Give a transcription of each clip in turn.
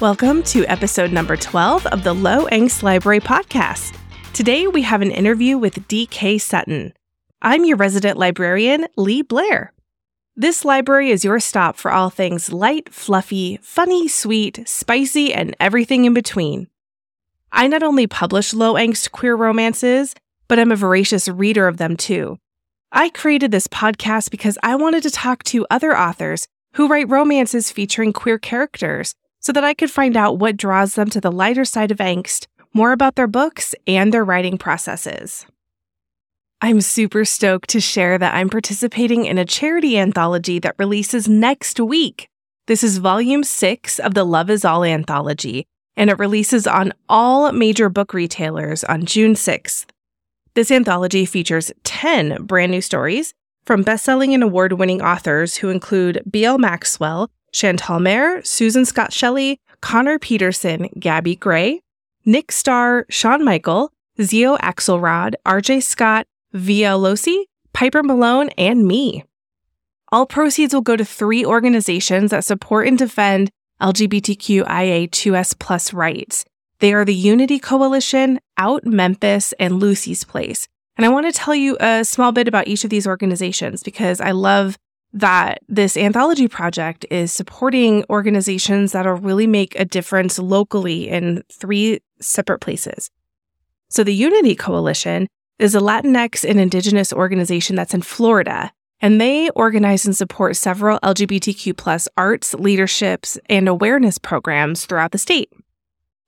Welcome to episode number 12 of the Low Angst Library podcast. Today we have an interview with D.K. Sutton. I'm your resident librarian, Lee Blair. This library is your stop for all things light, fluffy, funny, sweet, spicy, and everything in between. I not only publish low-angst queer romances, but I'm a voracious reader of them too. I created this podcast because I wanted to talk to other authors who write romances featuring queer characters so that I could find out what draws them to the lighter side of angst, more about their books, and their writing processes. I'm super stoked to share that I'm participating in a charity anthology that releases next week. This is Volume 6 of the Love Is All anthology, and it releases on all major book retailers on June 6th. This anthology features 10 brand new stories from best-selling and award-winning authors who include B.L. Maxwell, Chantal Mair, Susan Scott Shelley, Connor Peterson, Gabby Gray, Nick Starr, Shawn Michael, Zio Axelrod, RJ Scott, Via Losi, Piper Malone, and me. All proceeds will go to 3 organizations that support and defend LGBTQIA2S+ rights. They are the Unity Coalition, Out Memphis, and Lucy's Place. And I want to tell you a small bit about each of these organizations because I love that this anthology project is supporting organizations that will really make a difference locally in 3 separate places. So the Unity Coalition is a Latinx and Indigenous organization that's in Florida, and they organize and support several LGBTQ+ arts, leaderships, and awareness programs throughout the state.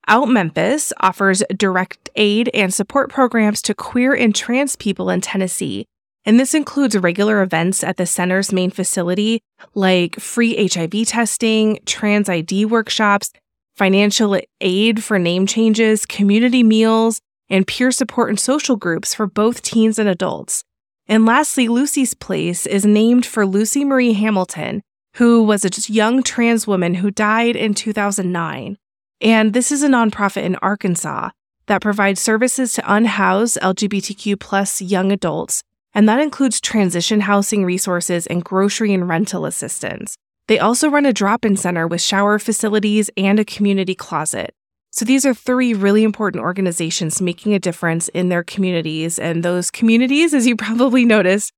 Out Memphis offers direct aid and support programs to queer and trans people in Tennessee, and this includes regular events at the center's main facility, like free HIV testing, trans ID workshops, financial aid for name changes, community meals, and peer support and social groups for both teens and adults. And lastly, Lucy's Place is named for Lucy Marie Hamilton, who was a young trans woman who died in 2009. And this is a nonprofit in Arkansas that provides services to unhoused LGBTQ+ young adults, and that includes transition housing resources and grocery and rental assistance. They also run a drop-in center with shower facilities and a community closet. So these are 3 really important organizations making a difference in their communities. And those communities, as you probably noticed,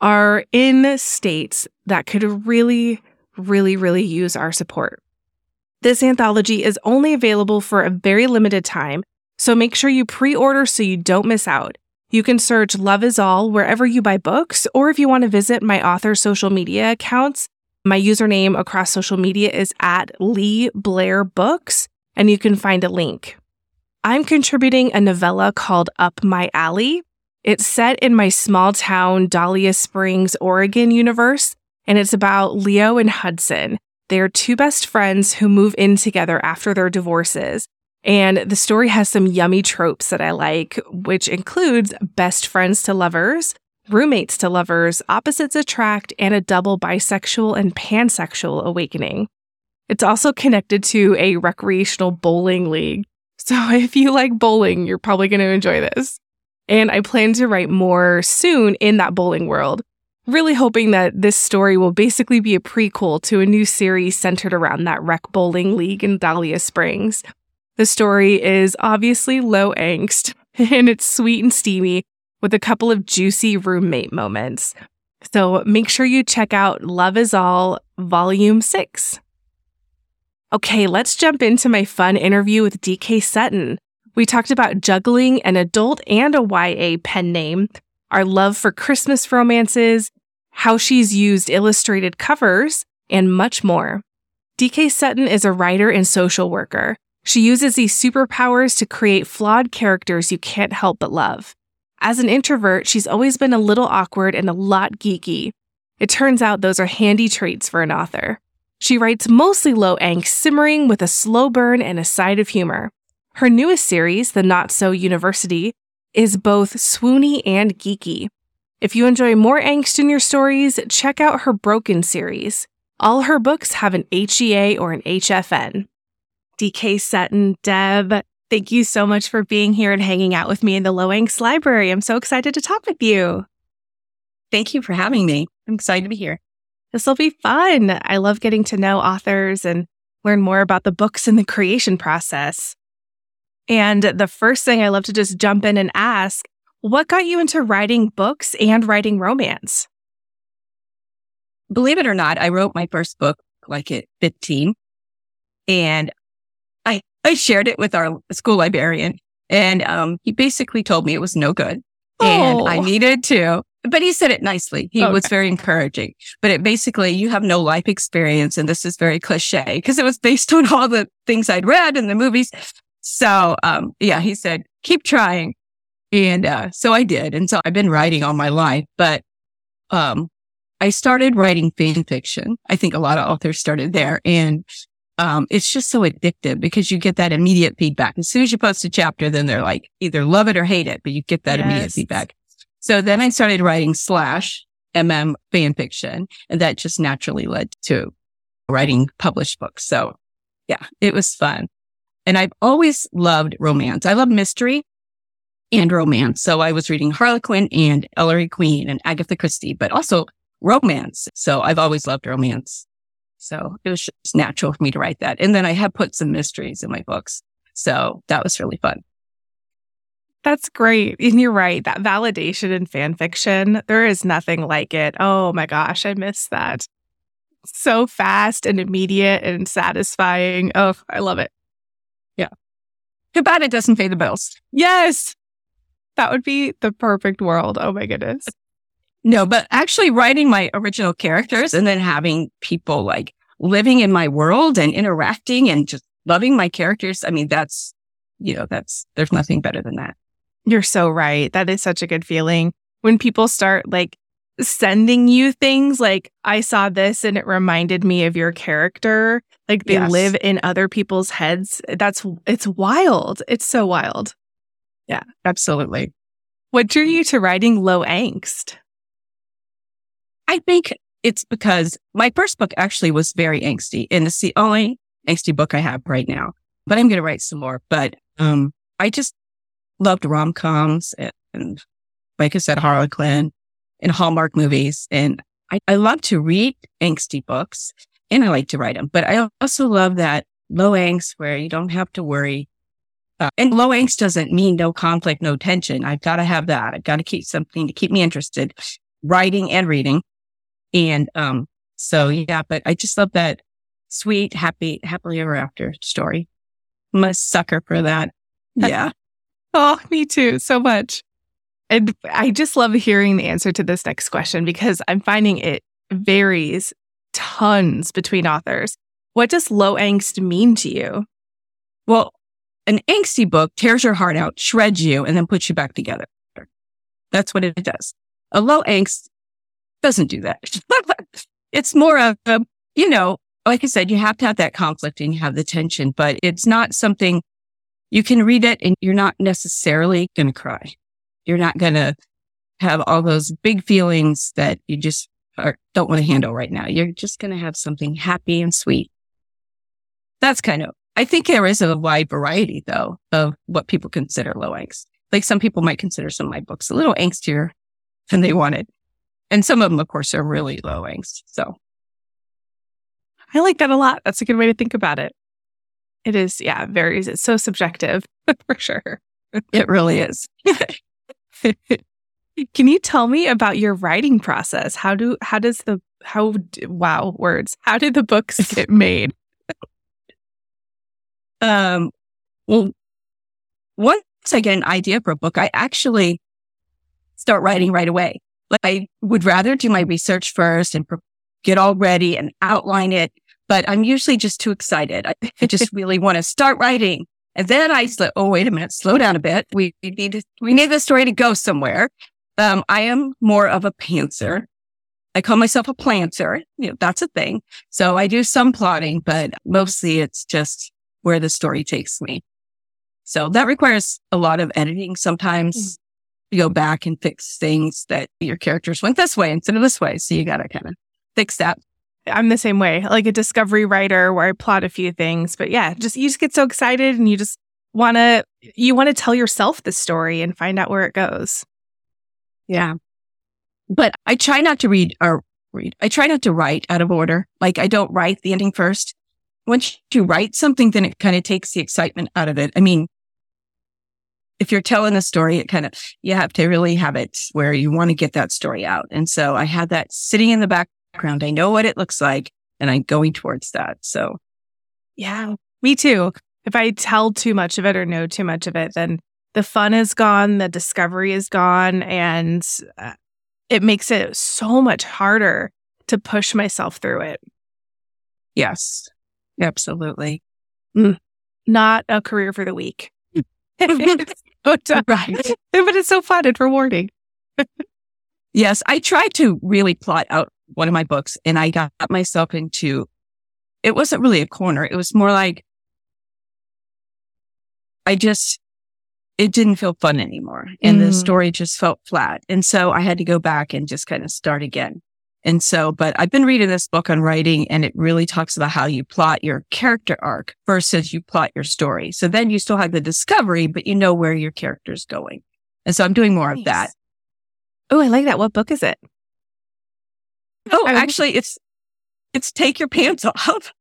are in states that could really use our support. This anthology is only available for a very limited time, so make sure you pre-order so you don't miss out. You can search Love Is All wherever you buy books, or if you want to visit my author social media accounts, my username across social media is @LeeBlairBooks. And you can find a link. I'm contributing a novella called Up My Alley. It's set in my small town, Dahlia Springs, Oregon universe, and it's about Leo and Hudson. They're 2 best friends who move in together after their divorces. And the story has some yummy tropes that I like, which includes best friends to lovers, roommates to lovers, opposites attract, and a double bisexual and pansexual awakening. It's also connected to a recreational bowling league. So if you like bowling, you're probably going to enjoy this. And I plan to write more soon in that bowling world, really hoping that this story will basically be a prequel to a new series centered around that rec bowling league in Dahlia Springs. The story is obviously low angst, and it's sweet and steamy with a couple of juicy roommate moments. So make sure you check out Love Is All Volume 6. Okay, let's jump into my fun interview with D.K. Sutton. We talked about juggling an adult and a YA pen name, our love for Christmas romances, how she's used illustrated covers, and much more. D.K. Sutton is a writer and social worker. She uses these superpowers to create flawed characters you can't help but love. As an introvert, she's always been a little awkward and a lot geeky. It turns out those are handy traits for an author. She writes mostly low angst, simmering with a slow burn and a side of humor. Her newest series, The Not So University, is both swoony and geeky. If you enjoy more angst in your stories, check out her Broken series. All her books have an HEA or an HFN. D.K. Sutton, Deb, thank you so much for being here and hanging out with me in the Low Angst Library. I'm so excited to talk with you. Thank you for having me. I'm excited to be here. This will be fun. I love getting to know authors and learn more about the books and the creation process. And the first thing I love to just jump in and ask, what got you into writing books and writing romance? Believe it or not, I wrote my first book like at 15, and I shared it with our school librarian, and he basically told me it was no good and I needed to, but he said it nicely. He was very encouraging, but it basically, you have no life experience. And this is very cliche because it was based on all the things I'd read in the movies. So, he said, keep trying. And, so I did. And so I've been writing all my life, but, I started writing fan fiction. I think a lot of authors started there, and it's just so addictive because you get that immediate feedback. As soon as you post a chapter, then they're like either love it or hate it, but you get that immediate feedback. So then I started writing slash MM fan fiction, and that just naturally led to writing published books. So yeah, it was fun. And I've always loved romance. I love mystery and romance. So I was reading Harlequin and Ellery Queen and Agatha Christie, but also romance. So I've always loved romance. So it was just natural for me to write that. And then I have put some mysteries in my books. So that was really fun. That's great. And you're right. That validation in fan fiction, there is nothing like it. Oh my gosh, I miss that. So fast and immediate and satisfying. Oh, I love it. Yeah. Too bad it doesn't pay the bills. Yes. That would be the perfect world. Oh my goodness. No, but actually writing my original characters and then having people like living in my world and interacting and just loving my characters. I mean, there's nothing better than that. You're so right. That is such a good feeling when people start like sending you things like, I saw this and it reminded me of your character. Like they live in other people's heads. It's wild. It's so wild. Yeah, absolutely. What drew you to writing Low Angst? I think it's because my first book actually was very angsty, and it's the only angsty book I have right now, but I'm going to write some more. But I just loved rom-coms and like I said, Harlequin and Hallmark movies. And I love to read angsty books and I like to write them, but I also love that low angst where you don't have to worry. And low angst doesn't mean no conflict, no tension. I've got to have that. I've got to keep something to keep me interested, writing and reading. And, but I just love that sweet, happily ever after story. I'm a sucker for that. Yeah. Oh, me too. So much. And I just love hearing the answer to this next question because I'm finding it varies tons between authors. What does low angst mean to you? Well, an angsty book tears your heart out, shreds you, and then puts you back together. That's what it does. A low angst doesn't do that. It's more of, like I said, you have to have that conflict and you have the tension, but it's not something you can read it and you're not necessarily going to cry. You're not going to have all those big feelings that you just don't want to handle right now. You're just going to have something happy and sweet. That's I think there is a wide variety though of what people consider low angst. Like some people might consider some of my books a little angstier than they wanted. And some of them, of course, are really low angst. So I like that a lot. That's a good way to think about it. It is. Yeah, it varies. It's so subjective for sure. It really is. Can you tell me about your writing process? How did the books get made? Well, once I get an idea for a book, I actually start writing right away. Like I would rather do my research first and get all ready and outline it, but I'm usually just too excited. I just really want to start writing. And then I said, oh, wait a minute, slow down a bit. We need the story to go somewhere. I am more of a pantser. I call myself a planter. That's a thing. So I do some plotting, but mostly it's just where the story takes me. So that requires a lot of editing sometimes. Mm-hmm. You go back and fix things that your characters went this way instead of this way. So you got to kind of fix that. I'm the same way, like a discovery writer where I plot a few things. But yeah, you just get so excited and you just want to tell yourself the story and find out where it goes. Yeah. But I try not to write out of order. Like I don't write the ending first. once you write something, then it kind of takes the excitement out of it. I mean, if you're telling a story, it kind of, you have to really have it where you want to get that story out. And so I had that sitting in the background. I know what it looks like and I'm going towards that. So yeah, me too. If I tell too much of it or know too much of it, then the fun is gone, the discovery is gone, and it makes it so much harder to push myself through it. Yes, absolutely. Not a career for the weak. Right. But it's so fun and rewarding. Yes, I tried to really plot out one of my books, and I got myself into, it wasn't really a corner. It was more like, it didn't feel fun anymore. And the story just felt flat. And so I had to go back and just kind of start again. And so, but I've been reading this book on writing, and it really talks about how you plot your character arc versus you plot your story. So then you still have the discovery, but you know where your character's going. And so I'm doing more of that. Oh, I like that. What book is it? Oh, actually, it's Take Your Pants Off.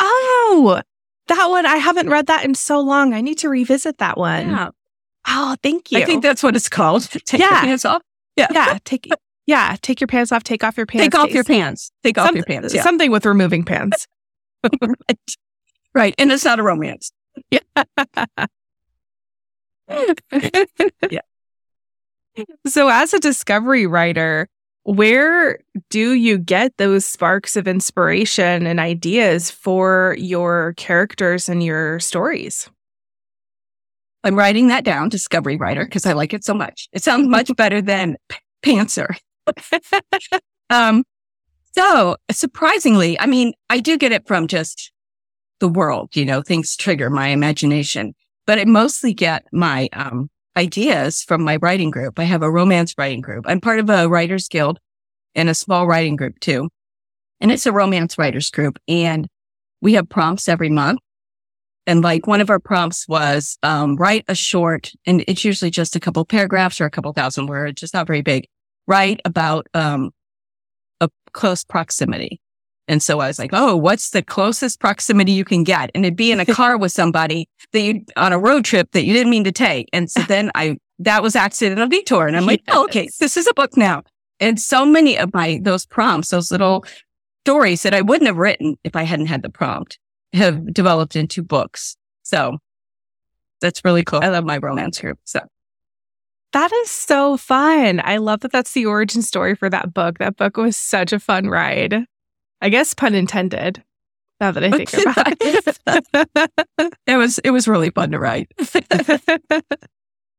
Oh, that one. I haven't read that in so long. I need to revisit that one. Yeah. Oh, thank you. I think that's what it's called. Take your pants off. Yeah. Take your pants off. Take off your pants. Take off your pants. Take off your pants. Yeah. Something with removing pants. Right. And it's not a romance. Yeah. Yeah. So as a discovery writer, where do you get those sparks of inspiration and ideas for your characters and your stories? I'm writing that down, discovery writer, because I like it so much. It sounds much better than pantser. So surprisingly, I mean, I do get it from just the world, you know, things trigger my imagination, but I mostly get my ideas from my writing group. I have a romance writing group. I'm part of a writers guild and a small writing group too. And it's a romance writers group. And we have prompts every month. And like one of our prompts was write a short, and it's usually just a couple paragraphs or a couple thousand words, just not very big. Write about a close proximity. And so I was like, oh, what's the closest proximity you can get? And it'd be in a car with somebody that you on a road trip that you didn't mean to take. And so then that was Accidental Detour. And I'm like, oh, okay, this is a book now. And so many of those prompts, those little stories that I wouldn't have written if I hadn't had the prompt, have developed into books. So that's really cool. I love my romance group. So that is so fun. I love that that's the origin story for that book. That book was such a fun ride. I guess pun intended, now that I think about it. It was really fun to write.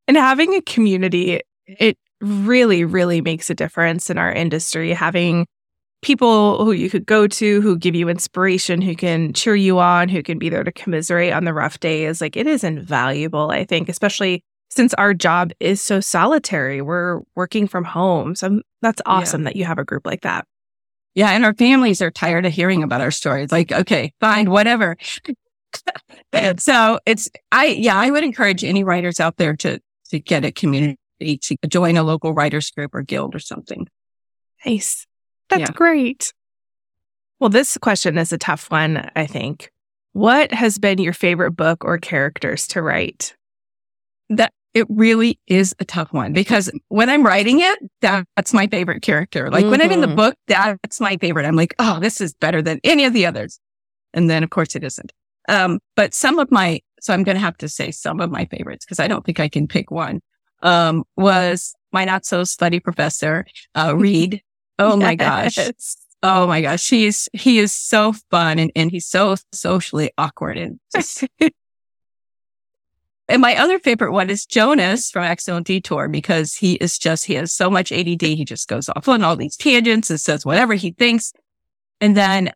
And having a community, it really, really makes a difference in our industry. Having people who you could go to, who give you inspiration, who can cheer you on, who can be there to commiserate on the rough days. Like, it is invaluable, I think, especially since our job is so solitary. We're working from home. So that's awesome that you have a group like that. Yeah. And our families are tired of hearing about our stories. Like, okay, fine, whatever. So I would encourage any writers out there to get a community, to join a local writers group or guild or something. Nice. That's great. Well, this question is a tough one, I think. What has been your favorite book or characters to write? That it really is a tough one, because when I'm writing it, that's my favorite character. Like when I'm in the book, that's my favorite. I'm like, oh, this is better than any of the others. And then, of course, it isn't. But so I'm going to have to say some of my favorites, because I don't think I can pick one, was my not so slutty professor, Reed. Oh my gosh. Oh my gosh. He is so fun and he's so socially awkward. And my other favorite one is Jonas from Accidental Detour, because he has so much ADD. He just goes off on all these tangents and says whatever he thinks. And then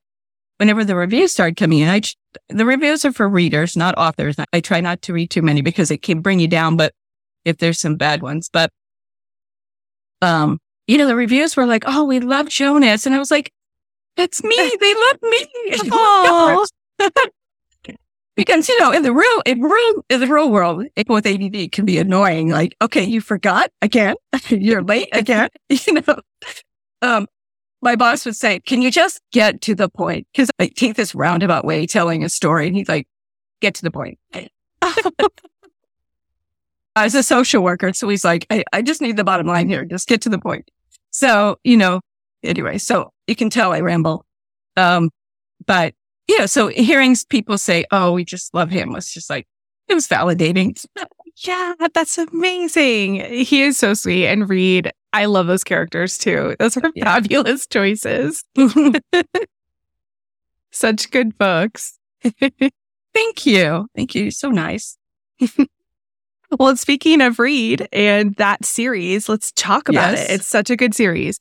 whenever the reviews started coming in, the reviews are for readers, not authors. I try not to read too many because it can bring you down, but if there's some bad ones, but, you know, the reviews were like, oh, we love Jonas. And I was like, that's me. They love me. Oh, because, you know, in the real world, people with ADD can be annoying. Like, okay, you forgot again. You're late again. You know, my boss would say, can you just get to the point? Because I take this roundabout way telling a story. And he's like, get to the point. I was a social worker. So he's like, I just need the bottom line here. Just get to the point. So, anyway, so you can tell I ramble. But yeah, so hearing people say, oh, we just love him was just like, it was validating. Yeah, that's amazing. He is so sweet. And Reed, I love those characters too. Those are fabulous choices. Such good books. Thank you. Thank you. So nice. Well, speaking of Reed and that series, let's talk about it. It's such a good series.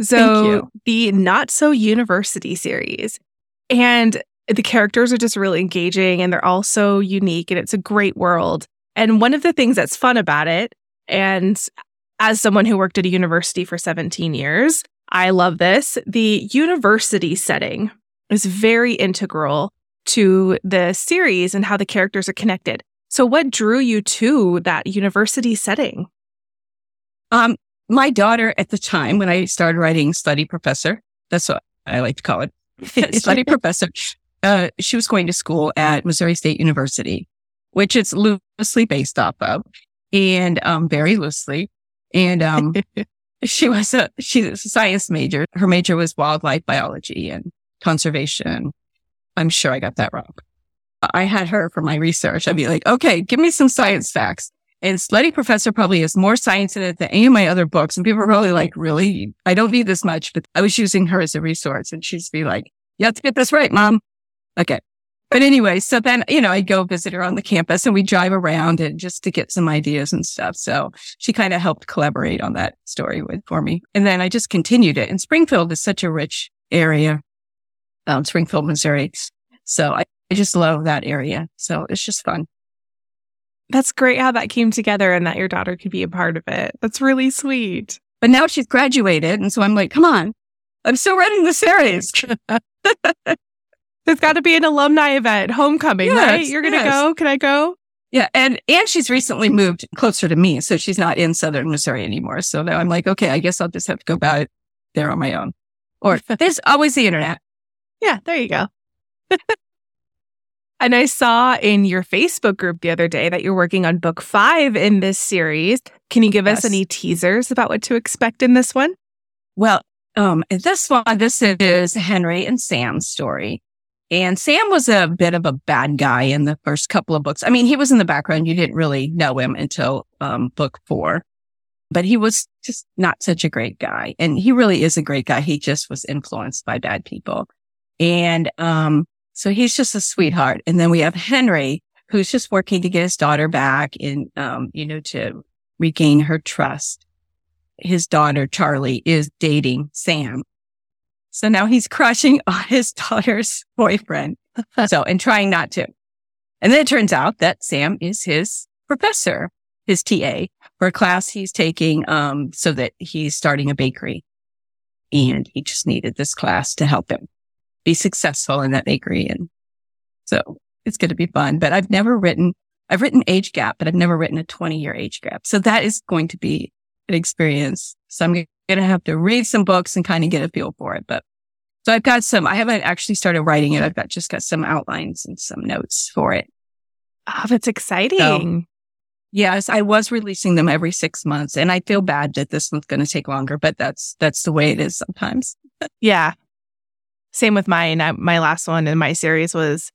So the Not So University series, and the characters are just really engaging and they're all so unique and it's a great world. And one of the things that's fun about it, and as someone who worked at a university for 17 years, I love this. The university setting is very integral to the series and how the characters are connected. So what drew you to that university setting? My daughter at the time, when I started writing Study Professor, that's what I like to call it, Study Professor, she was going to school at Missouri State University, which it's loosely based off of, and very loosely. And she's a science major. Her major was wildlife biology and conservation. I'm sure I got that wrong. I had her for my research. I'd be like, okay, give me some science facts. And Study Professor probably has more science in it than any of my other books. And people are probably like, really? I don't need this much. But I was using her as a resource. And she'd be like, you have to get this right, Mom. Okay. But anyway, so then, I'd go visit her on the campus and we'd drive around and just to get some ideas and stuff. So she kind of helped collaborate on that story for me. And then I just continued it. And Springfield is such a rich area, Springfield, Missouri. So I just love that area. So it's just fun. That's great how that came together and that your daughter could be a part of it. That's really sweet. But now she's graduated. And so I'm like, come on, I'm still writing the series. There's got to be an alumni event, homecoming, right? You're going to go? Can I go? Yeah. And she's recently moved closer to me. So she's not in Southern Missouri anymore. So now I'm like, okay, I guess I'll just have to go about it there on my own. Or there's always the internet. Yeah, there you go. And I saw in your Facebook group the other day that you're working on book 5 in this series. Can you give us any teasers about what to expect in this one? Well, this is Henry and Sam's story. And Sam was a bit of a bad guy in the first couple of books. I mean, he was in the background. You didn't really know him until book 4. But he was just not such a great guy. And he really is a great guy. He just was influenced by bad people. And so he's just a sweetheart. And then we have Henry, who's just working to get his daughter back and, to regain her trust. His daughter, Charlie, is dating Sam. So now he's crushing on his daughter's boyfriend. And trying not to. And then it turns out that Sam is his professor, his TA, for a class he's taking, so that he's starting a bakery. And he just needed this class to help him be successful in that bakery. And so it's going to be fun, but I've written age gap, but I've never written a 20-year age gap. So that is going to be an experience. So I'm going to have to read some books and kind of get a feel for it. But so I've got I haven't actually started writing it. I've got some outlines and some notes for it. Oh, that's exciting. So, yes, I was releasing them every 6 months and I feel bad that this one's going to take longer, but that's the way it is sometimes. Yeah. Same with mine. My last one in my series was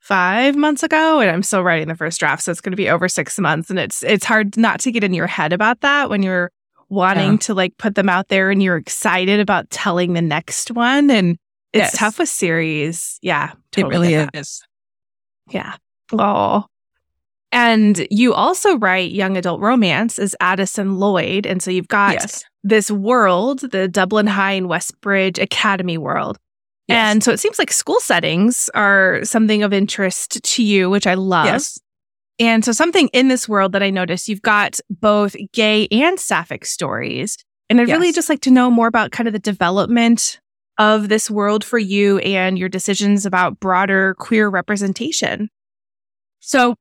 5 months ago, and I'm still writing the first draft. So it's going to be over 6 months, and it's hard not to get in your head about that when you're wanting to put them out there, and you're excited about telling the next one. And it's tough with series. Yeah, totally it really is. Yeah. Oh, and you also write young adult romance as Addison Lloyd, and so you've got this world, the Dublin High and Westbridge Academy world. Yes. And so it seems like school settings are something of interest to you, which I love. Yes. And so something in this world that I noticed, you've got both gay and sapphic stories. And I'd really just like to know more about kind of the development of this world for you and your decisions about broader queer representation. So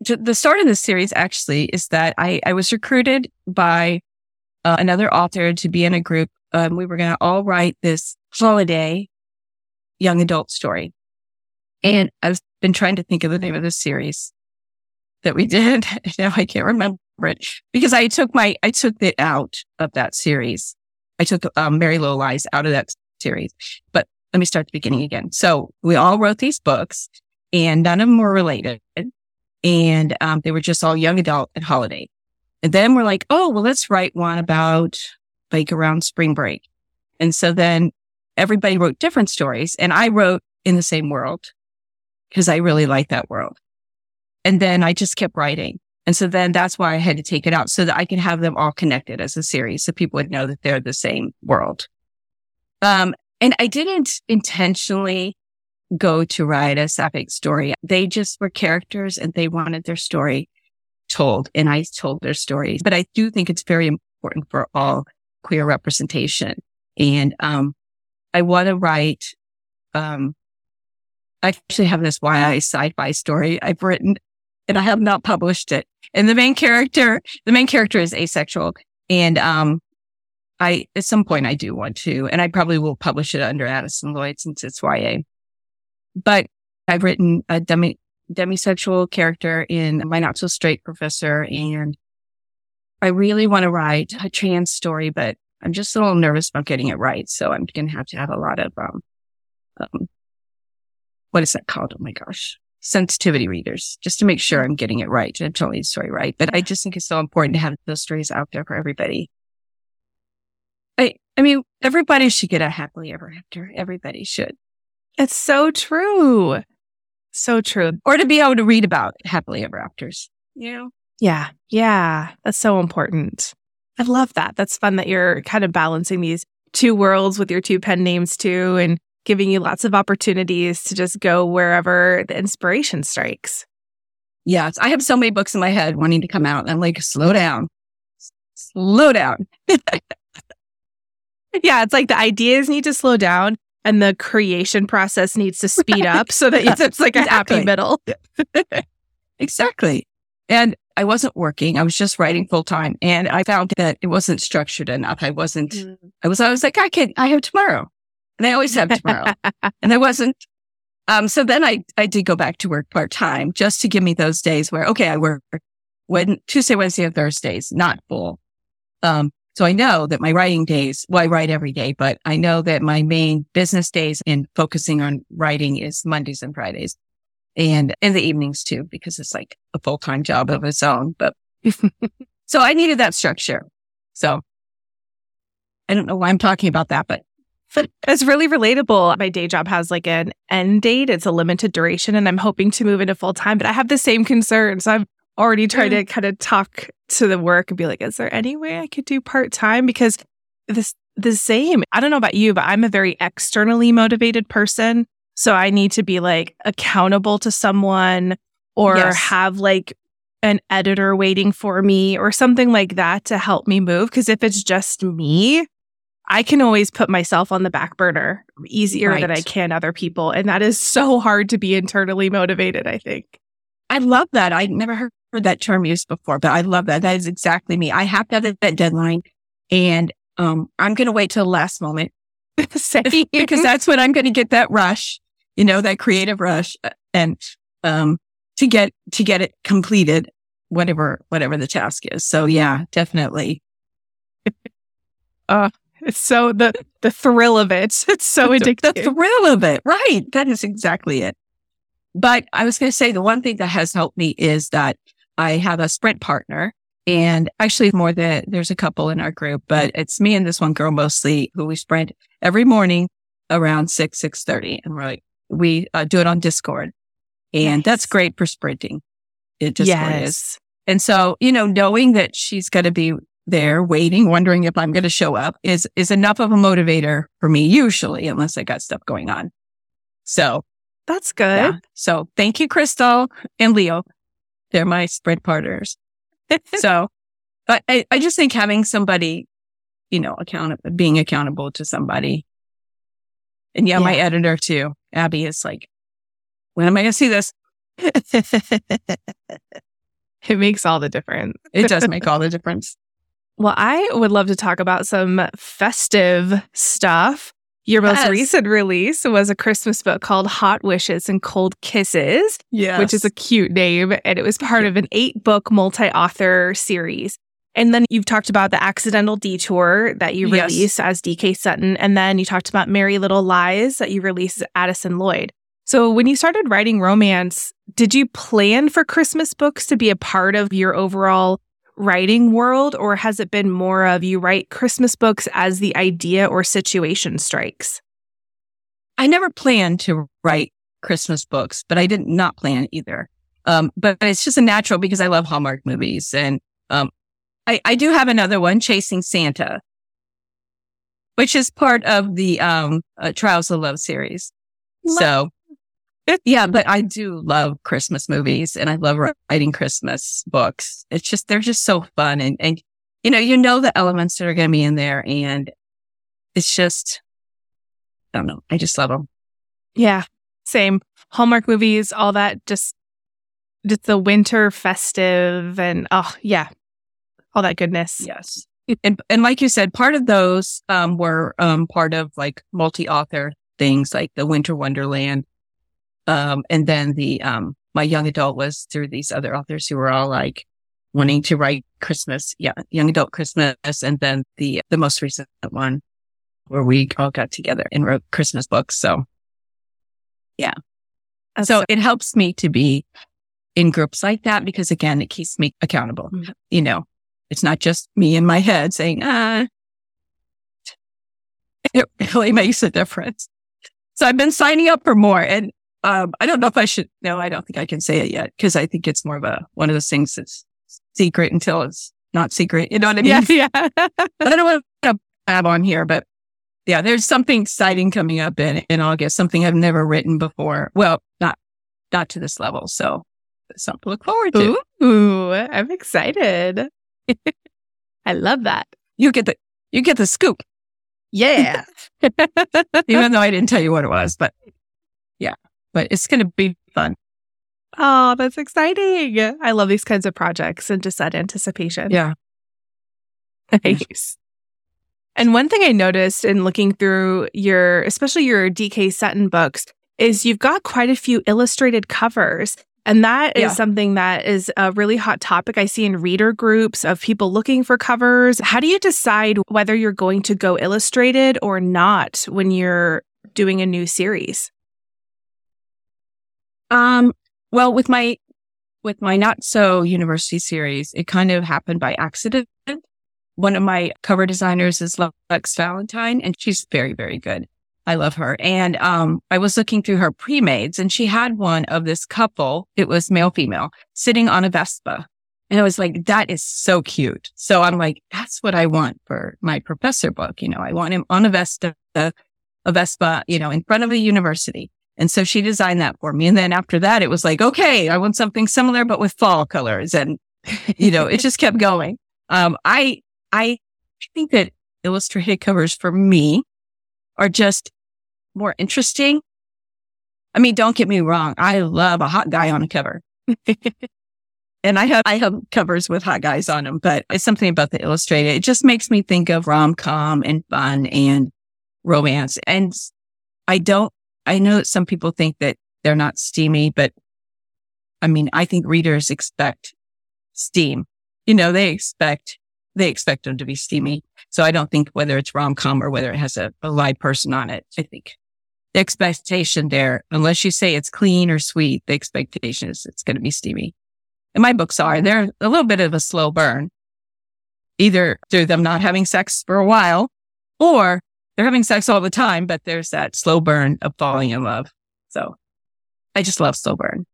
the start of this series actually is that I was recruited by another author to be in a group we were going to all write this holiday young adult story. And I've been trying to think of the name of the series that we did. Now I can't remember it because I took it out of that series. I took Merry Little Lies out of that series. But let me start at the beginning again. So we all wrote these books and none of them were related. And they were just all young adult and holiday. And then we're like, oh, well, let's write one about like around spring break. And so then everybody wrote different stories. And I wrote In the Same World because I really like that world. And then I just kept writing. And so then that's why I had to take it out so that I could have them all connected as a series so people would know that they're the same world. And I didn't intentionally go to write a sapphic story. They just were characters and they wanted their story told, and I told their stories. But I do think it's very important for all queer representation. And I want to write, I actually have this YA sci-fi story I've written and I have not published it. And the main character is asexual. And I at some point I do want to, and I probably will publish it under Addison Lloyd since it's YA. But I've written a demisexual character in My Not So Straight Professor, and I really want to write a trans story, but I'm just a little nervous about getting it right. So I'm going to have a lot of, what is that called? Oh my gosh. Sensitivity readers, just to make sure I'm getting it right. I'm telling the story right. But I just think it's so important to have those stories out there for everybody. I mean, everybody should get a happily ever after. Everybody should. It's so true. So true. Or to be able to read about happily ever afters, you know? Yeah. Yeah. That's so important. I love that. That's fun that you're kind of balancing these two worlds with your two pen names too, and giving you lots of opportunities to just go wherever the inspiration strikes. Yes. I have so many books in my head wanting to come out. And I'm like, slow down. Yeah. It's like the ideas need to slow down. And the creation process needs to speed up so that it's like a happy middle. Exactly. And I wasn't working. I was just writing full time. And I found that it wasn't structured enough. I was like, I have tomorrow. And I always have tomorrow. And I wasn't. So then I did go back to work part time just to give me those days where, okay, I work Tuesday, Wednesday, and Thursdays, not full. So I know that my writing days, well, I write every day, but I know that my main business days and focusing on writing is Mondays and Fridays, and in the evenings too, because it's like a full-time job of its own. But so I needed that structure. So I don't know why I'm talking about that, but it's really relatable. My day job has like an end date. It's a limited duration, and I'm hoping to move into full-time, but I have the same concerns. I've already tried to kind of talk to the work and be like, is there any way I could do part-time? Because the same, I don't know about you, but I'm a very externally motivated person. So I need to be like accountable to someone or have like an editor waiting for me or something like that to help me move. Because if it's just me, I can always put myself on the back burner easier than I can other people. And that is so hard to be internally motivated, I think. I love that. I'd never heard that term used before, but I love that. That is exactly me. I have to have that deadline, and I'm going to wait till the last moment because that's when I'm going to get that rush, you know, that creative rush, and to get it completed, whatever the task is. So yeah, definitely. It's so the thrill of it. It's so addictive. The thrill of it, right? That is exactly it. But I was going to say the one thing that has helped me is that I have a sprint partner, and actually there's a couple in our group, but it's me and this one girl mostly who we sprint every morning around 6:30. And we do it on Discord, and that's great for sprinting. It just is. And so, you know, knowing that she's going to be there waiting, wondering if I'm going to show up is enough of a motivator for me usually, unless I got stuff going on. So. That's good. Yeah. So thank you, Crystal and Leo. They're my sprint partners. So but I just think having somebody, you know, being accountable to somebody. And yeah, my editor too, Abby, is like, when am I going to see this? It makes all the difference. It does make all the difference. Well, I would love to talk about some festive stuff. Your most recent release was a Christmas book called Hot Wishes and Cold Kisses, which is a cute name, and it was part of an 8-book multi-author series. And then you've talked about the Accidental Detour that you released as D.K. Sutton, and then you talked about Merry Little Lies that you released as Addison Lloyd. So when you started writing romance, did you plan for Christmas books to be a part of your overall writing world, or has it been more of you write Christmas books as the idea or situation strikes? I never planned to write Christmas books, but I did not plan either. But it's just a natural because I love Hallmark movies. And I do have another one, Chasing Santa, which is part of the Trials of Love series. But I do love Christmas movies and I love writing Christmas books. It's just, they're just so fun. And you know, the elements that are going to be in there, and it's just, I don't know. I just love them. Yeah. Same. Hallmark movies, all that, just the winter festive and all that goodness. Yes. And like you said, part of those were part of like multi-author things like the Winter Wonderland. And then my young adult was through these other authors who were all like wanting to write Christmas. Yeah. Young adult Christmas. And then the most recent one where we all got together and wrote Christmas books. So yeah. So it helps me to be in groups like that because again, it keeps me accountable. Mm-hmm. You know, it's not just me in my head saying, it really makes a difference. So I've been signing up for more and, I don't know if I should. No, I don't think I can say it yet because I think it's more of one of those things that's secret until it's not secret. You know what I mean? Yeah. I don't want to add on here, but yeah, there's something exciting coming up in August. Something I've never written before. Well, not to this level. So it's something to look forward to. Ooh, I'm excited. I love that. You get the scoop. Yeah. Even though I didn't tell you what it was, but yeah. But it's going to be fun. Oh, that's exciting. I love these kinds of projects and just that anticipation. Yeah. Nice. And one thing I noticed in looking through especially your D.K. Sutton books, is you've got quite a few illustrated covers. And that is something that is a really hot topic I see in reader groups of people looking for covers. How do you decide whether you're going to go illustrated or not when you're doing a new series? Well, with my Not So University series, it kind of happened by accident. One of my cover designers is Lex Valentine, and she's very, very good. I love her. And I was looking through her pre-mades, and she had one of this couple. It was male-female sitting on a Vespa. And I was like, that is so cute. So I'm like, that's what I want for my professor book. You know, I want him on a Vespa, you know, in front of a university. And so she designed that for me. And then after that, it was like, okay, I want something similar, but with fall colors. And, you know, it just kept going. I think that illustrated covers for me are just more interesting. I mean, don't get me wrong. I love a hot guy on a cover. And I have covers with hot guys on them, but it's something about the illustrated. It just makes me think of rom-com and fun and romance. And I know that some people think that they're not steamy, but I mean, I think readers expect steam. You know, they expect them to be steamy. So I don't think whether it's rom-com or whether it has a live person on it, I think the expectation there, unless you say it's clean or sweet, the expectation is it's going to be steamy. And my books are, they're a little bit of a slow burn, either through them not having sex for a while or they're having sex all the time, but there's that slow burn of falling in love. So I just love slow burn.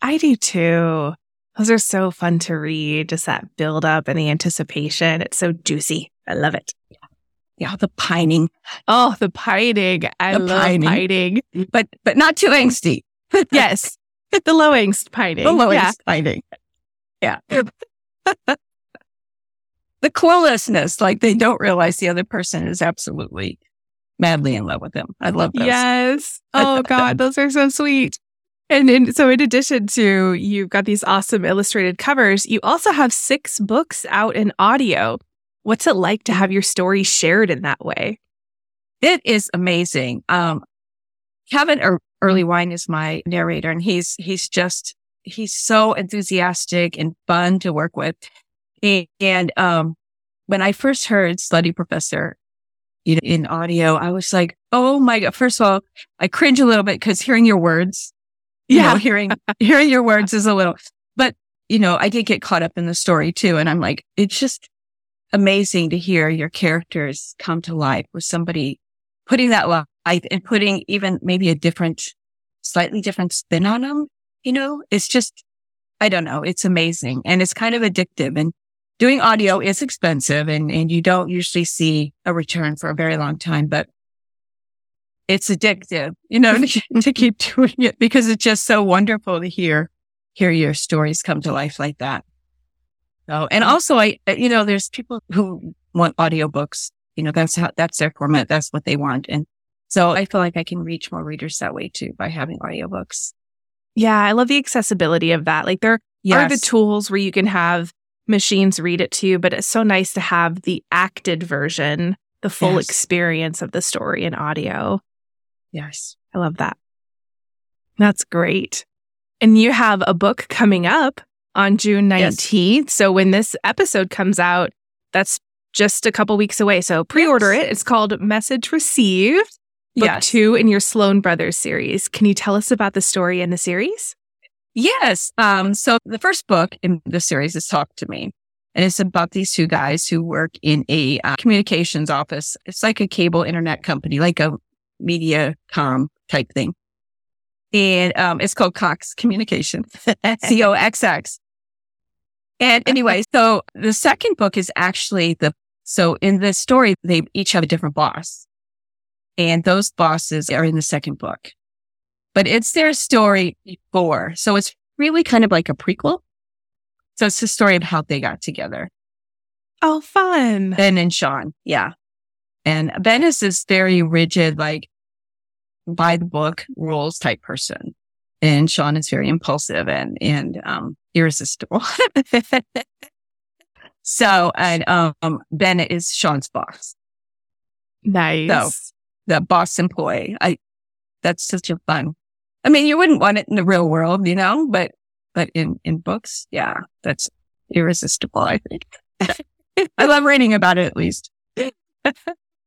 I do too. Those are so fun to read. Just that build up and the anticipation. It's so juicy. I love it. Yeah, the pining. Oh, the pining. I love pining. But not too angsty. Yes. The low angst pining. The low angst pining. Yeah. The cluelessness, like they don't realize the other person is absolutely madly in love with them. I love those. Yes. Oh, God, those are so sweet. And so in addition to you've got these awesome illustrated covers, you also have 6 books out in audio, What's it like to have your story shared in that way? It is amazing. Kevin Early Wine is my narrator, and he's so enthusiastic and fun to work with. And when I first heard Slutty Professor, in audio, I was like, oh my God. First of all, I cringe a little bit because hearing your words, hearing your words is a little, but I did get caught up in the story too. And I'm like, it's just amazing to hear your characters come to life with somebody putting that life and putting even maybe a slightly different spin on them. It's just, I don't know. It's amazing. And it's kind of addictive, and doing audio is expensive, and you don't usually see a return for a very long time, but it's addictive, to keep doing it, because it's just so wonderful to hear your stories come to life like that. So, and also I there's people who want audiobooks, that's their format. That's what they want. And so I feel like I can reach more readers that way too, by having audiobooks. Yeah. I love the accessibility of that. Like there are the tools where you can have machines read it to you, but it's so nice to have the acted version, the full experience of the story in audio. Yes. I love that. That's great. And you have a book coming up on June 19th. Yes. So when this episode comes out, that's just a couple weeks away. So pre-order it. It's called Message Received, Book 2 in your Sloan Brothers series. Can you tell us about the story in the series? Yes. So the first book in the series is Talk to Me. And it's about these two guys who work in a communications office. It's like a cable internet company, like a MediaCom type thing. And it's called Cox Communication, COXX. And anyway, so the second book is actually so in the story, they each have a different boss. And those bosses are in the second book. But it's their story before. So it's really kind of like a prequel. So it's the story of how they got together. Oh, fun. Ben and Shawn. Yeah. And Ben is this very rigid, like by the book rules type person. And Shawn is very impulsive and irresistible. So, and Ben is Shawn's boss. Nice. So the boss employee. That's such a fun. I mean, you wouldn't want it in the real world, but in books, yeah, that's irresistible, I think. I love reading about it, at least. Oh,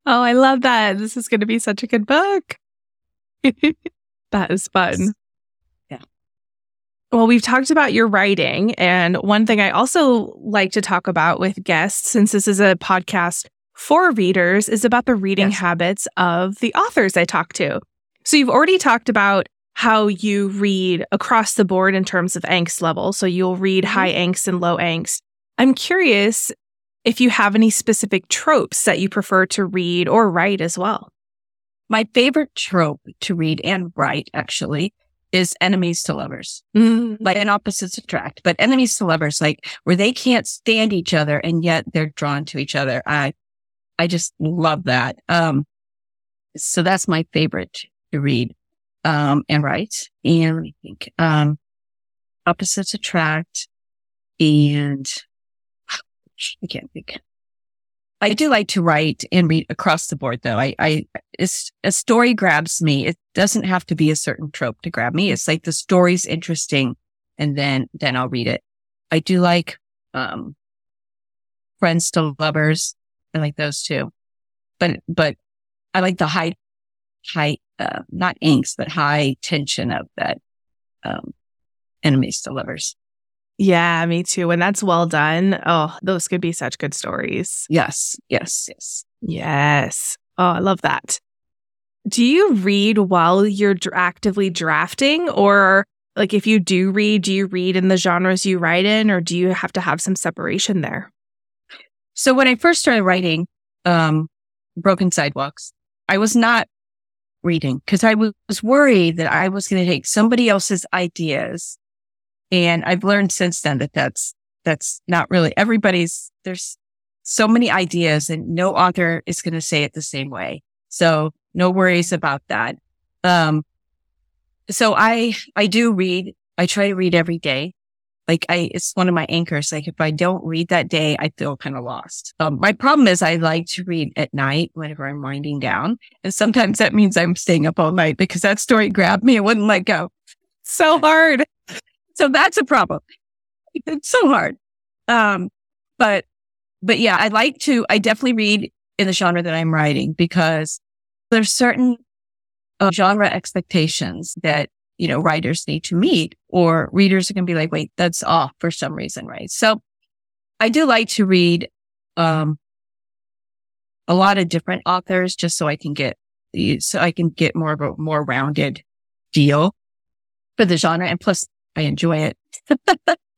I love that. This is going to be such a good book. That is fun. Yeah. Well, we've talked about your writing. And one thing I also like to talk about with guests, since this is a podcast for readers, is about the reading habits of the authors I talk to. So you've already talked about how you read across the board in terms of angst level. So you'll read high angst and low angst. I'm curious if you have any specific tropes that you prefer to read or write as well. My favorite trope to read and write, actually, is enemies to lovers. Mm-hmm. Like, and opposites attract, but enemies to lovers, like where they can't stand each other and yet they're drawn to each other. I just love that. So that's my favorite to read and write. And let me think. Opposites attract, and I can't think. I do like to write and read across the board, though. A story grabs me. It doesn't have to be a certain trope to grab me. It's like the story's interesting, and then I'll read it. I do like friends to lovers. I like those too, but I like the high, not angst, but high tension of that enemies to lovers. Yeah, me too. When that's well done, oh, those could be such good stories. Yes. Oh, I love that. Do you read while you're actively drafting? Or like if you do you read in the genres you write in, or do you have to have some separation there? So when I first started writing Broken Sidewalks, I was not reading because I was worried that I was going to take somebody else's ideas. And I've learned since then that that's not really everybody's. There's so many ideas and no author is going to say it the same way. So no worries about that. So I do read. I try to read every day. Like it's one of my anchors. Like if I don't read that day, I feel kind of lost. My problem is I like to read at night whenever I'm winding down. And sometimes that means I'm staying up all night because that story grabbed me. It wouldn't let go. So hard. So that's a problem. It's so hard. But yeah, I definitely read in the genre that I'm writing because there's certain genre expectations that, you know, writers need to meet, or readers are going to be like, wait, that's off for some reason, right? So I do like to read a lot of different authors just so I can get more of a more rounded deal for the genre. And plus I enjoy it.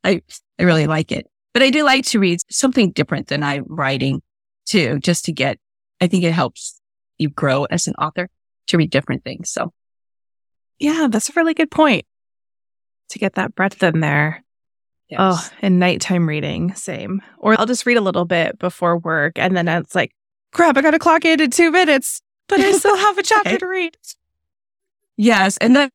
I really like it. But I do like to read something different than I'm writing too, just to get, I think it helps you grow as an author to read different things. So yeah, that's a really good point to get that breadth in there. Yes. Oh, and nighttime reading, same. Or I'll just read a little bit before work and then it's like, crap, I got to clock in 2 minutes, but I still have a chapter to read. Yes. And then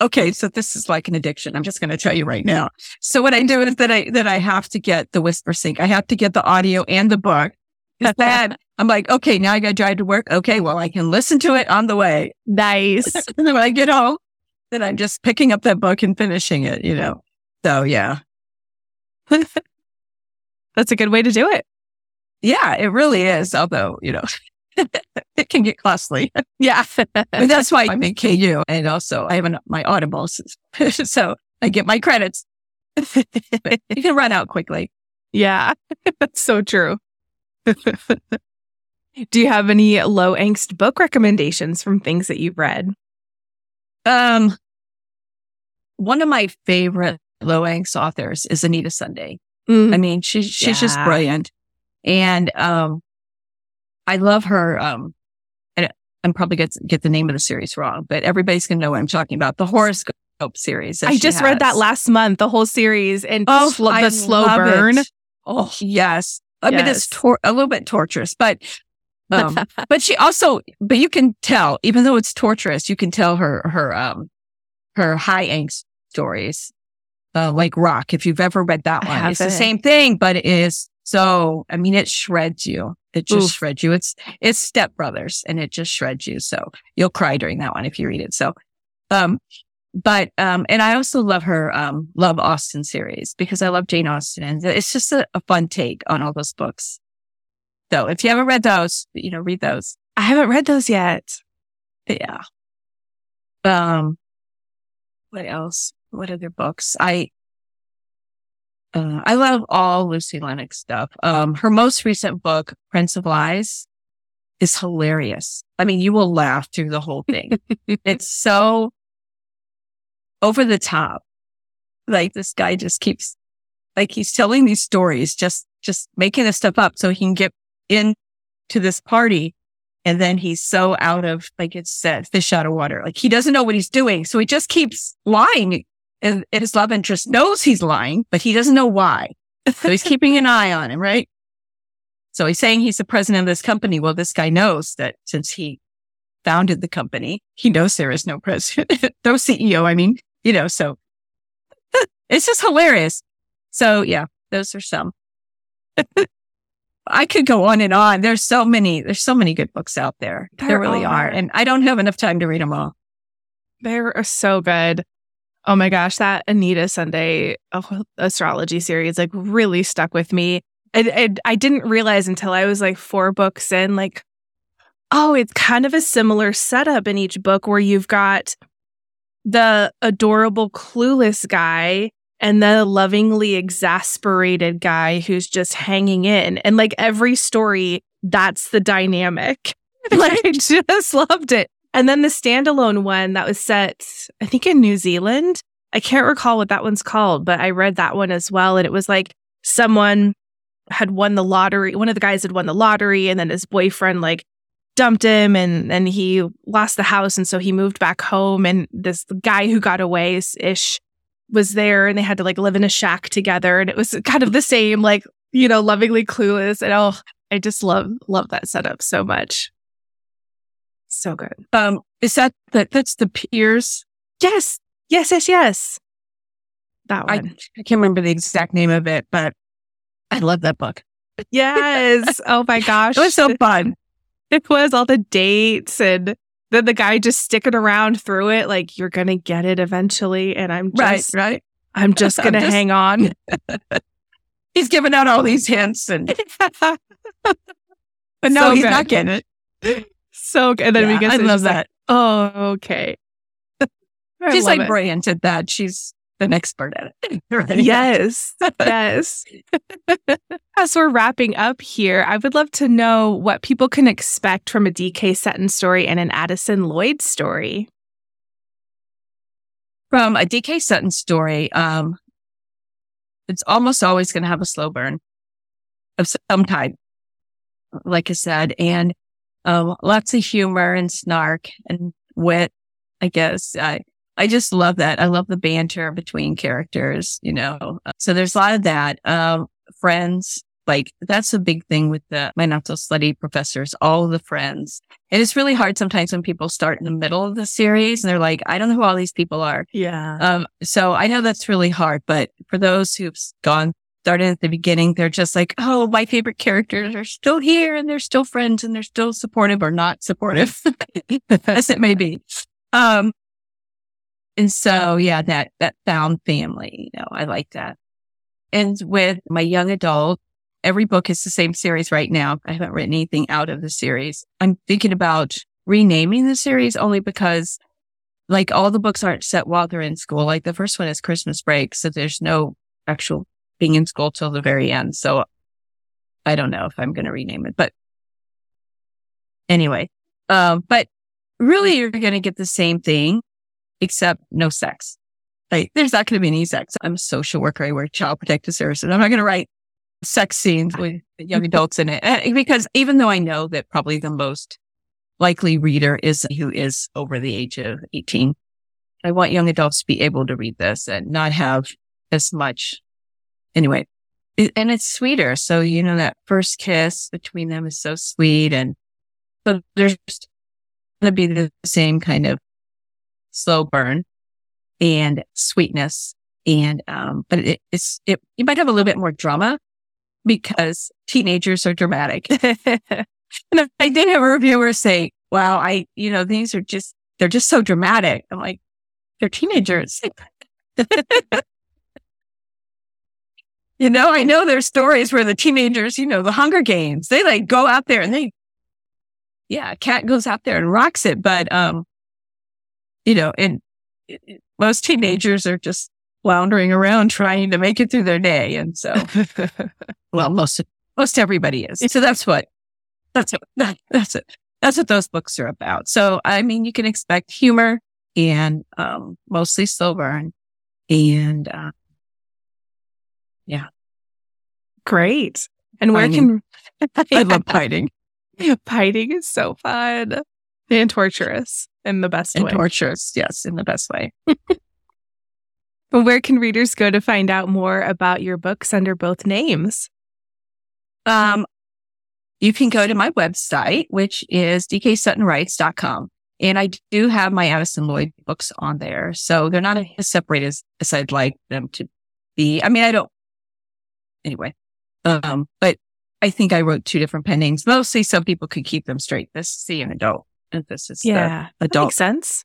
okay, so this is like an addiction. I'm just going to tell you right now. So what I do is that I have to get the whisper sync. I have to get the audio and the book. Then I'm like, okay, now I got to drive to work. Okay, well, I can listen to it on the way. Nice. And then when I get home, then I'm just picking up that book and finishing it, you know? So yeah. That's a good way to do it. Yeah, it really is. Although, you know, it can get costly. Yeah. But that's why I'm in KU. And also I have my Audible. So I get my credits. But you can run out quickly. Yeah. That's so true. Do you have any low angst book recommendations from things that you've read? One of my favorite low angst authors is Anita Sunday. Mm-hmm. I mean, she's just brilliant. And, I love her. And I'm probably going to get the name of the series wrong, but everybody's going to know what I'm talking about. The horoscope series. I just read that last month, the whole series, and the slow burn. It. Oh, yes. I mean, it's a little bit torturous, but but she also, but you can tell, even though it's torturous, you can tell her high angst stories, like Rock. If you've ever read that one, it's the same thing, but it is so, I mean, it shreds you. It just shreds you. It's Step Brothers, and it just shreds you. So you'll cry during that one if you read it. So, and I also love her Love Austin series because I love Jane Austen, and it's just a fun take on all those books. So if you haven't read those, you know, read those. I haven't read those yet. But yeah. What else? What other books? I love all Lucy Lennox stuff. Her most recent book, Prince of Lies, is hilarious. I mean, you will laugh through the whole thing. It's so over the top. Like this guy just keeps, like he's telling these stories, just making this stuff up so he can get into this party. And then he's so out of, like it's said, fish out of water. Like he doesn't know what he's doing. So he just keeps lying. And his love interest knows he's lying, but he doesn't know why. So he's keeping an eye on him, right? So he's saying he's the president of this company. Well, this guy knows that since he founded the company, he knows there is no president, no CEO. I mean, you know, so it's just hilarious. So yeah, those are some. I could go on and on. There's so many good books out there. There really are. And I don't have enough time to read them all. They are so good. Oh my gosh, that Anita Sunday astrology series like really stuck with me. And I didn't realize until I was like 4 books in, like, oh, it's kind of a similar setup in each book where you've got the adorable, clueless guy and the lovingly exasperated guy who's just hanging in. And like every story, that's the dynamic. Like I just loved it. And then the standalone one that was set, I think, in New Zealand. I can't recall what that one's called, but I read that one as well. And it was like someone had won the lottery. One of the guys had won the lottery, and then his boyfriend like dumped him and he lost the house. And so he moved back home, and this guy who got away ish was there, and they had to like live in a shack together. And it was kind of the same, like, you know, lovingly clueless. And oh, I just love that setup so much. So good. Is that's the Peers? Yes. That one. I can't remember the exact name of it, but I love that book. Yes. Oh my gosh. It was so fun. It was all the dates and then the guy just sticking around through it. Like, you're going to get it eventually. And I'm just, right. I'm just going to hang on. He's giving out all these hints and, but no, so he's good. Not getting it. So good. And then we get I love that. Like, oh, okay. She's like it. Brilliant at that. She's an expert at it. Right? Yes. Yes. As we're wrapping up here, I would love to know what people can expect from a D.K. Sutton story and an Addison Lloyd story. From a D.K. Sutton story, it's almost always going to have a slow burn of some type, like I said, and lots of humor and snark and wit, I guess. I just love that. I love the banter between characters, you know. So there's a lot of that. Friends, like that's a big thing with my not so slutty professors, all the friends. And it's really hard sometimes when people start in the middle of the series and they're like, I don't know who all these people are. Yeah. So I know that's really hard, but for those who've started at the beginning, they're just like, oh, my favorite characters are still here and they're still friends and they're still supportive or not supportive, as it may be. And so, yeah, that found family, you know, I like that. And with my young adult, every book is the same series right now. I haven't written anything out of the series. I'm thinking about renaming the series only because, like, all the books aren't set while they're in school. Like, the first one is Christmas break, so there's no actual being in school till the very end. So I don't know if I'm going to rename it, but anyway, but really you're going to get the same thing. Except no sex. Like, there's not going to be any sex. I'm a social worker. I work child protective services. I'm not going to write sex scenes with young adults in it. And because even though I know that probably the most likely reader is who is over the age of 18, I want young adults to be able to read this and not have as much. Anyway, and it's sweeter. So, you know, that first kiss between them is so sweet. And so there's going to be the same kind of slow burn and sweetness. And, but it's, you might have a little bit more drama because teenagers are dramatic. And I did have a reviewer say, wow, these are just, they're just so dramatic. I'm like, they're teenagers. You know, I know there's stories where the teenagers, you know, the Hunger Games, they like go out there and a cat goes out there and rocks it. But, you know, and most teenagers are just floundering around trying to make it through their day. And so, well, most everybody is. So That's what those books are about. So, I mean, you can expect humor and, mostly slow burn and, yeah. Great. And pining. I love pining. Pining is so fun and torturous. In the best way. And torturous, yes, in the best way. But where can readers go to find out more about your books under both names? You can go to my website, which is dksuttonwrites.com. And I do have my Addison Lloyd books on there. So they're not as separate as I'd like them to be. I mean, anyway. But I think I wrote two different pen names, mostly so people could keep them straight. This is an adult. Emphasis. Yeah, that makes sense.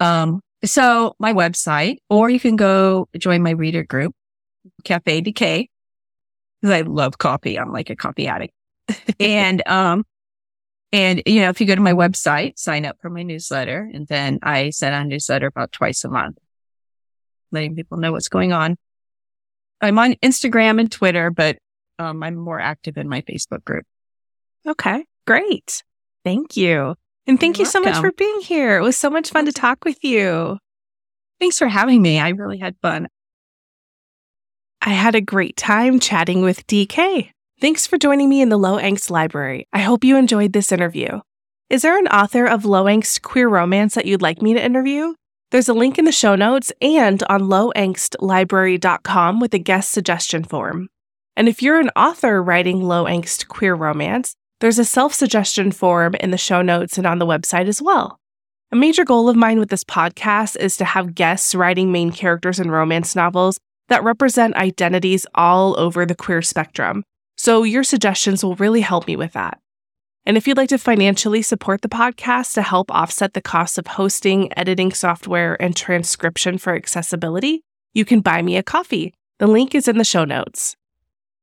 So my website, or you can go join my reader group, Cafe Decay, because I love coffee. I'm like a coffee addict. And you know, if you go to my website, sign up for my newsletter, and then I send out a newsletter about twice a month, letting people know what's going on. I'm on Instagram and Twitter, but I'm more active in my Facebook group. Okay, great. Thank you. And thank you so much for being here. It was so much fun to talk with you. Thanks for having me. I really had fun. I had a great time chatting with DK. Thanks for joining me in the Low Angst Library. I hope you enjoyed this interview. Is there an author of low angst queer romance that you'd like me to interview? There's a link in the show notes and on lowangstlibrary.com with a guest suggestion form. And if you're an author writing low angst queer romance, there's a self-suggestion form in the show notes and on the website as well. A major goal of mine with this podcast is to have guests writing main characters in romance novels that represent identities all over the queer spectrum, so your suggestions will really help me with that. And if you'd like to financially support the podcast to help offset the cost of hosting, editing software, and transcription for accessibility, you can buy me a coffee. The link is in the show notes.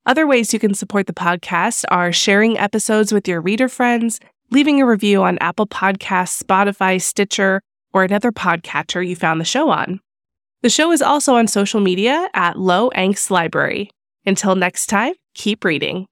Other ways you can support the podcast are sharing episodes with your reader friends, leaving a review on Apple Podcasts, Spotify, Stitcher, or another podcatcher you found the show on. The show is also on social media at Low Angst Library. Until next time, keep reading.